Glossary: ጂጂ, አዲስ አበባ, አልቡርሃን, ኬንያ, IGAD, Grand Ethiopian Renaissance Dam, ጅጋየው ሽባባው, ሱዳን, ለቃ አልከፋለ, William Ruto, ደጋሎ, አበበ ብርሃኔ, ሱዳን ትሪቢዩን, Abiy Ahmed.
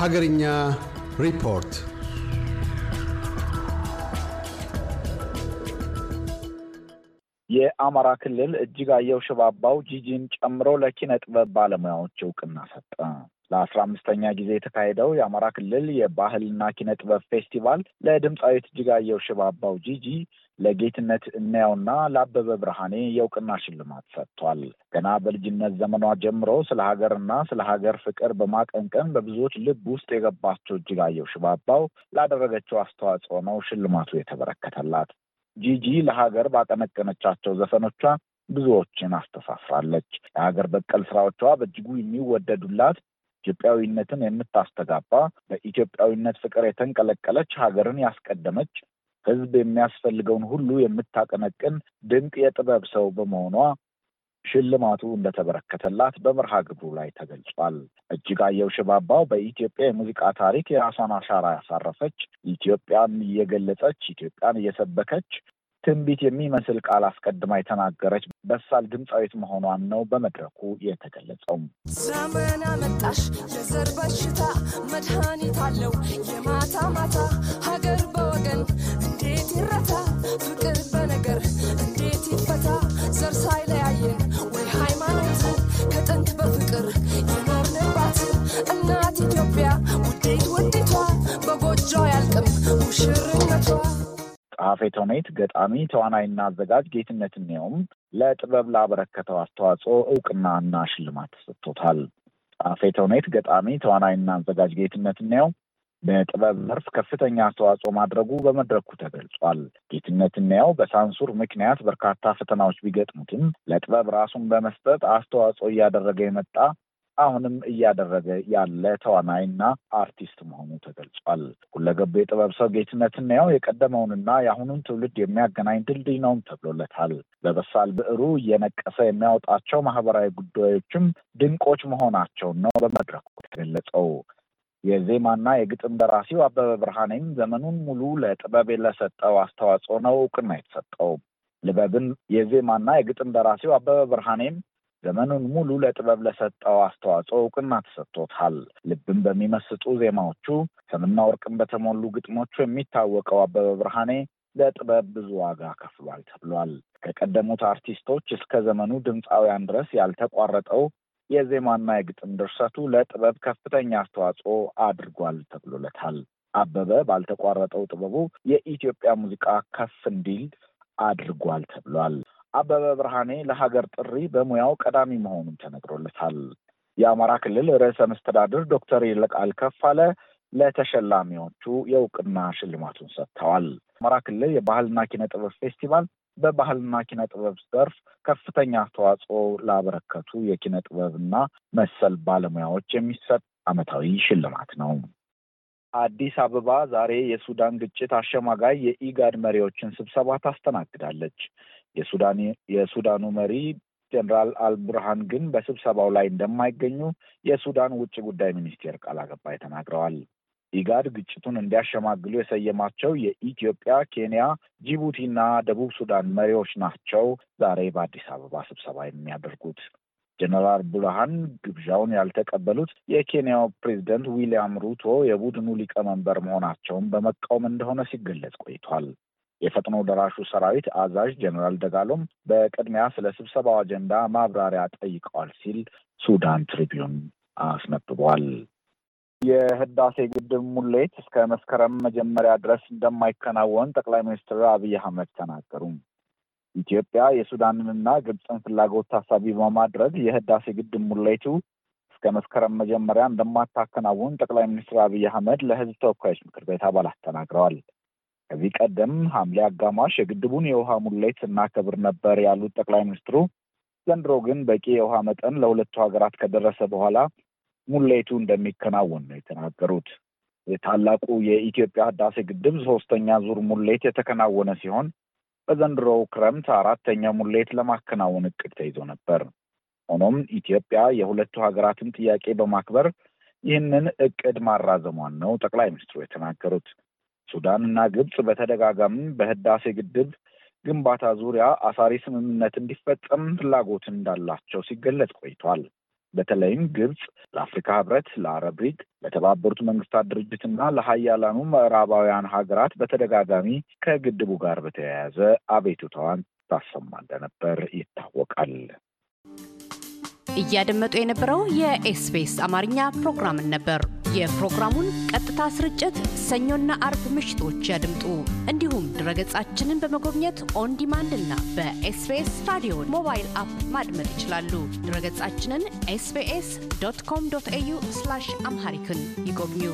Hagernya Report. Ye Amara Kilil Jiga Yoshaba Jijin Amrola Kinet Balamo Chokanasat. ለአስራ አምስተኛ ጊዜ ተካሄደው የአማራ ክልል የባህልና ኪነ ጥበብ ፌስቲቫል ለድምጻዊት ጅጋየው ሽባባው ጂጂ ለጌትነት እናውና ለአበበ ብርሃኔ የውቅና ሽልማት ሰጥቷል። ገና በልጅነት ዘመኗ ጀምሮ ስለ ሀገርና ስለ ሀገር ፍቅር በማቀንቀን በብዙዎች ልብ ውስጥ የገባቸው ጅጋየው ሽባባው ላደረገችው አስተዋጽኦ ነው ሽልማቱ የተበረከተላት። ጂጂ ለሀገር ባቀነቀነቻቸው ዘፈኖቿ ብዙዎችን አስተሳስራለች። የሀገር በቀል ስራዎቿ በእጅጉ የሚወደዱላት ኢትዮጵያዊነትን የምታስተጋባ በኢትዮጵያዊነት ፍቅር የተንቀለቀለች ሀገርን ያስቀደመች ህዝብ የሚያስፈልገውን ሁሉ የምታቀነቅን ድንቅ የጥበብ ሰው በመሆኗ ሽልማቱ እንደተበረከተላት በመርሃ ግብሩ ላይ ተገልጿል። እጅጋየው ሽባባው በኢትዮጵያ የሙዚቃ ታሪክ የራሷን አሻራ ያሳረፈች ኢትዮጵያን እየገለጸች ኢትዮጵያን እየሰበከች ትንቢት የሚመስል ቃል አስቀድማ የተናገረች በሳል ድምጻዊት መሆኗን ነው በመድረኩ የተገለጸው። ዘመን አመጣሽ የዘር በሽታ መድኃኒት አለው የማታ ማታ ሀገር በወገን እንዴት ይረታ ፍቅር በነገር እንዴት ይፈታ ዘር ሳይለያየን ወይ ሃይማኖት ከጥንት በፍቅር የኖርንባት እናት ኢትዮጵያ ውዴት ውዴቷ በጎጆ ያልቅም ሙሽርነቷ አፈቶኔት ገጣሚ ተዋናይና አዘጋጅ ጌትነት ነው ለጥበብ ላበረከተው አስተዋጽኦ ዕውቅናና ሽልማት ተሰጥቷል። አፈቶኔት ገጣሚ ተዋናይና አዘጋጅ ጌትነት ነው በጥበብ ዘርፍ ከፍተኛ አስተዋጽኦ ማድረጉ በመድረኩ ተገልጿል። ጌትነት ነው በሳንሱር ምክንያት በርካታ ፈተናዎች ቢገጥሙትም ለጥበብ ራሱን በመስጠት አስተዋጽኦ ያደረገ የመጣ አሁንም ያደረገ ያለ ተዋናይና አርቲስት መሆኑ ተገልጿል። ሁለገብ የጥበብ ሰው ጌትነት ነው የቀደመውንና ያሁኑን ትውልድ የሚያገናኝ ድልድይ ነው ተብሎለታል። በበሳል ብዕሩ የነቀሰ የሚያወጣቸው ማህበራዊ ጉዳዮችም ድንቆች መሆናቸው ነው በመድረኩ ተገለጸው። የዜማና የግጥም ደራሲው አበበ ብርሃኔም ዘመኑን ሙሉ ለጥበብ ለሰጠው አስተዋጽኦ ነው ዕውቅና የተሰጠው። ልበብን የዜማና የግጥም ደራሲው አበበ ብርሃኔም ዘመኑን ሙሉ ለጥበብ ለሰጣው አስተዋጽኦ ዕውቅና ተሰጥቷል። ልብን በሚመስጡ ዜማዎቹ ሰምና ወርቅን በተሞሉ ግጥሞቹ የሚታወቀው አበበ ብርሃኔ ለጥበብ ብዙ ዋጋ ከፍሏል ተብሏል። ከቀደሙት አርቲስቶች እስከ ዘመኑ ድምጻውያን ድረስ ያልተቋረጠው የዜማና የግጥም ድርሰቱ ለጥበብ ከፍተኛ አስተዋጽኦ አድርጓል ተብሎለታል። አበበ ባልተቋረጠው ጥበቡ የኢትዮጵያ ሙዚቃ ከፍ እንዲል አድርጓል ተብሏል። አበበ ብርሃኔ ለሀገር ጥሪ በሙያው ቀዳሚ መሆኑን ተነግሮለታል። የአማራ ክልል ርዕሰ መስተዳድር ዶክተር ለቃ አልከፋለ ለተሸላሚዎቹ የውቅና ሽልማቱን ሰጥተዋል። አማራ ክልል የባህልና ኪነ ጥበብ ፌስቲቫል በባህልና ኪነ ጥበብ ዘርፍ ከፍተኛ አስተዋጽኦ ላበረከቱ የኪነ ጥበብና መሰል ባለሙያዎች የሚሰጥ ዓመታዊ ሽልማት ነው። አዲስ አበባ ዛሬ የሱዳን ግጭት አሸማጋይ የኢጋድ መሪዎችን ስብሰባ ታስተናግዳለች። የሱዳኑ መሪ ጀነራል አልቡርሃን ግን በስብሰባው ላይ እንደማይገኙ የሱዳን ውጭ ጉዳይ ሚኒስቴር ቃል አቀባይ ተናግረዋል። ኢጋድ ግጭቱን እንዲያሸማግሉ የሰየማቸው የኢትዮጵያ፣ ኬንያ፣ ጅቡቲና ደቡብ ሱዳን መሪዎች ናቸው ዛሬ በአዲስ አበባ ስብሰባ የሚያደርጉት። ጀነራል አልቡርሃን ግብዣውን ያልተቀበሉት የኬንያው ፕሬዝዳንት ዊሊያም ሩቶ የቡድኑ ሊቀመንበር መሆናቸውን በመቃወም እንደሆነ ሲገለጽ ቆይቷል። የፈጥኖ ደራሹ ሰራዊት አዛዥ ጀነራል ደጋሎም በቅድሚያ ስለ ስብሰባው አጀንዳ ማብራሪያ ጠይቀዋል ሲል ሱዳን ትሪቢዩን አስነብቧል። የህዳሴ ግድብ ሙሌት እስከ መስከረም መጀመሪያ ድረስ እንደማይከናወን ጠቅላይ ሚኒስትር አብይ አህመድ ተናገሩ። ኢትዮጵያ የሱዳንንና ግብጽን ፍላጎት ታሳቢ በማድረግ የህዳሴ ግድብ ሙሌቱ እስከ መስከረም መጀመሪያ እንደማታከናውን ጠቅላይ ሚኒስትር አብይ አህመድ ለህዝብ ተወካዮች ምክር ቤት አባላት ተናግረዋል። ከዚህ ቀደም ሐምሌ አጋማሽ የግድቡን የውሃ ሙሌት እናከብር ነበር ያሉት ጠቅላይ ሚኒስትሩ ዘንድሮ ግን በቂ የውሃ መጠን ለሁለቱ ሀገራት ከደረሰ በኋላ ሙሌቱ እንደሚከናወን ነው የተናገሩት። የታላቁ የኢትዮጵያ ህዳሴ ግድብ ሶስተኛ ዙር ሙሌት የተከናወነ ሲሆን በዘንድሮው ክረምት አራተኛ ሙሌት ለማከናወን እቅድ ተይዞ ነበር። ሆኖም ኢትዮጵያ የሁለቱ ሀገራትን ጥያቄ በማክበር ይህንን እቅድ ማራዘሟን ነው ጠቅላይ ሚኒስትሩ የተናገሩት። ሱዳንና ግብጽ በተደጋጋሚ በህዳሴ ግድብ ግንባታ ዙሪያ አሳሪ ስምምነት እንዲፈጸም ፍላጎት እንዳላቸው ሲገለጽ ቆይቷል። በተለይም ግብጽ ለአፍሪካ ህብረት ለአረብ ሊግ ለተባበሩት መንግስታት ድርጅትና ለሃያላኑ ምዕራባውያን ሀገራት በተደጋጋሚ ከግድቡ ጋር በተያያዘ አቤቱታዋን ታሰማ እንደነበር ይታወቃል። እያደመጡ የነበረው የኤስቢኤስ አማርኛ ፕሮግራም ነበር። የፕሮግራሙን ቀጥታ ስርጭት ሰኞና አርብ ምሽቶች ያድምጡ። እንዲሁም ድረገጻችንን በመጎብኘት ኦን ዲማንድ እና በኤስቢኤስ ራዲዮ ሞባይል አፕ ማድመጥ ይችላሉ። ድረገጻችንን sbs.com.au/amharican ይጎብኙ።